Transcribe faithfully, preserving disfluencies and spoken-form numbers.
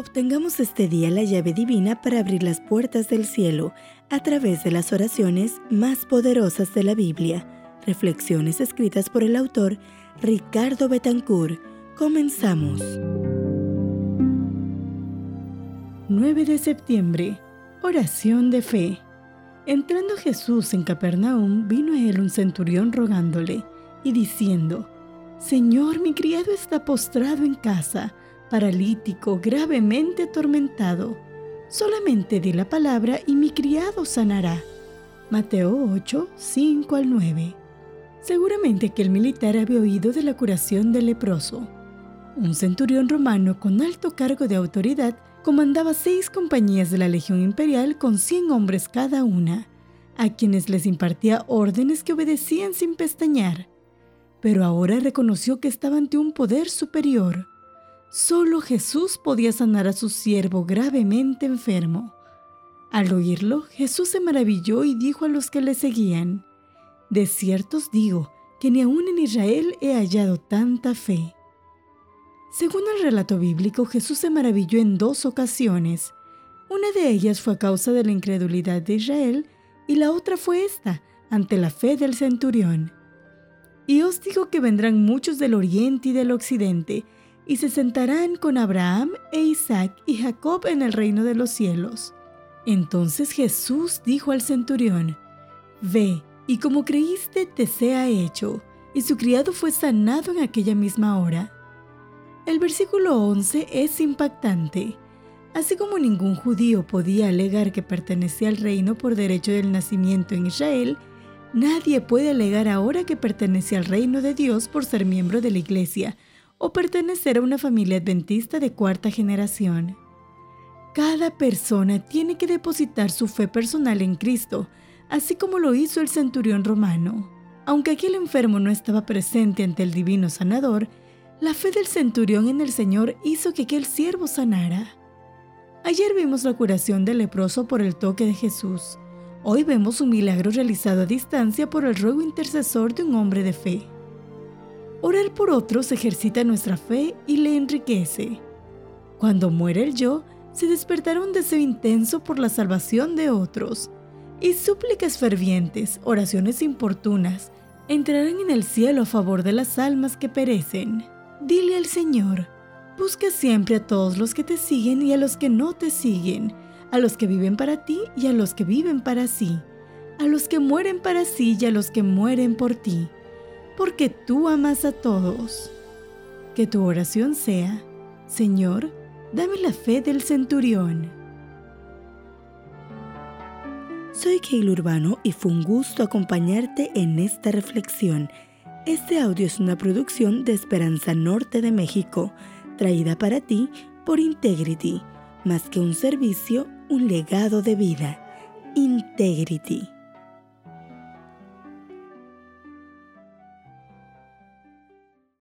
Obtengamos este día la llave divina para abrir las puertas del cielo a través de las oraciones más poderosas de la Biblia. Reflexiones escritas por el autor Ricardo Betancourt. Comenzamos. nueve de septiembre. Oración de fe. Entrando Jesús en Capernaum, vino a él un centurión rogándole y diciendo: «Señor, mi criado está postrado en casa, paralítico, gravemente atormentado. Solamente di la palabra y mi criado sanará». Mateo ocho, cinco al nueve. Seguramente que el militar había oído de la curación del leproso. Un centurión romano con alto cargo de autoridad comandaba seis compañías de la Legión Imperial con cien hombres cada una, a quienes les impartía órdenes que obedecían sin pestañear. Pero ahora reconoció que estaba ante un poder superior. Solo Jesús podía sanar a su siervo gravemente enfermo. Al oírlo, Jesús se maravilló y dijo a los que le seguían: «De cierto os digo que ni aún en Israel he hallado tanta fe». Según el relato bíblico, Jesús se maravilló en dos ocasiones. Una de ellas fue a causa de la incredulidad de Israel y la otra fue esta, ante la fe del centurión. «Y os digo que vendrán muchos del oriente y del occidente, y se sentarán con Abraham e Isaac y Jacob en el reino de los cielos». Entonces Jesús dijo al centurión: «Ve, y como creíste te sea hecho». Y su criado fue sanado en aquella misma hora. El versículo once es impactante. Así como ningún judío podía alegar que pertenecía al reino por derecho del nacimiento en Israel, nadie puede alegar ahora que pertenece al reino de Dios por ser miembro de la iglesia o pertenecer a una familia adventista de cuarta generación. Cada persona tiene que depositar su fe personal en Cristo, así como lo hizo el centurión romano. Aunque aquel enfermo no estaba presente ante el divino sanador, la fe del centurión en el Señor hizo que aquel siervo sanara. Ayer vimos la curación del leproso por el toque de Jesús. Hoy vemos un milagro realizado a distancia por el ruego intercesor de un hombre de fe. Orar por otros ejercita nuestra fe y le enriquece. Cuando muere el yo, se despertará un deseo intenso por la salvación de otros, y súplicas fervientes, oraciones importunas, entrarán en el cielo a favor de las almas que perecen. Dile al Señor: «Busca siempre a todos los que te siguen y a los que no te siguen, a los que viven para ti y a los que viven para sí, a los que mueren para sí y a los que mueren por ti, porque tú amas a todos». Que tu oración sea: «Señor, dame la fe del centurión». Soy Keil Urbano y fue un gusto acompañarte en esta reflexión. Este audio es una producción de Esperanza Norte de México, traída para ti por Integrity. Más que un servicio, un legado de vida. Integrity.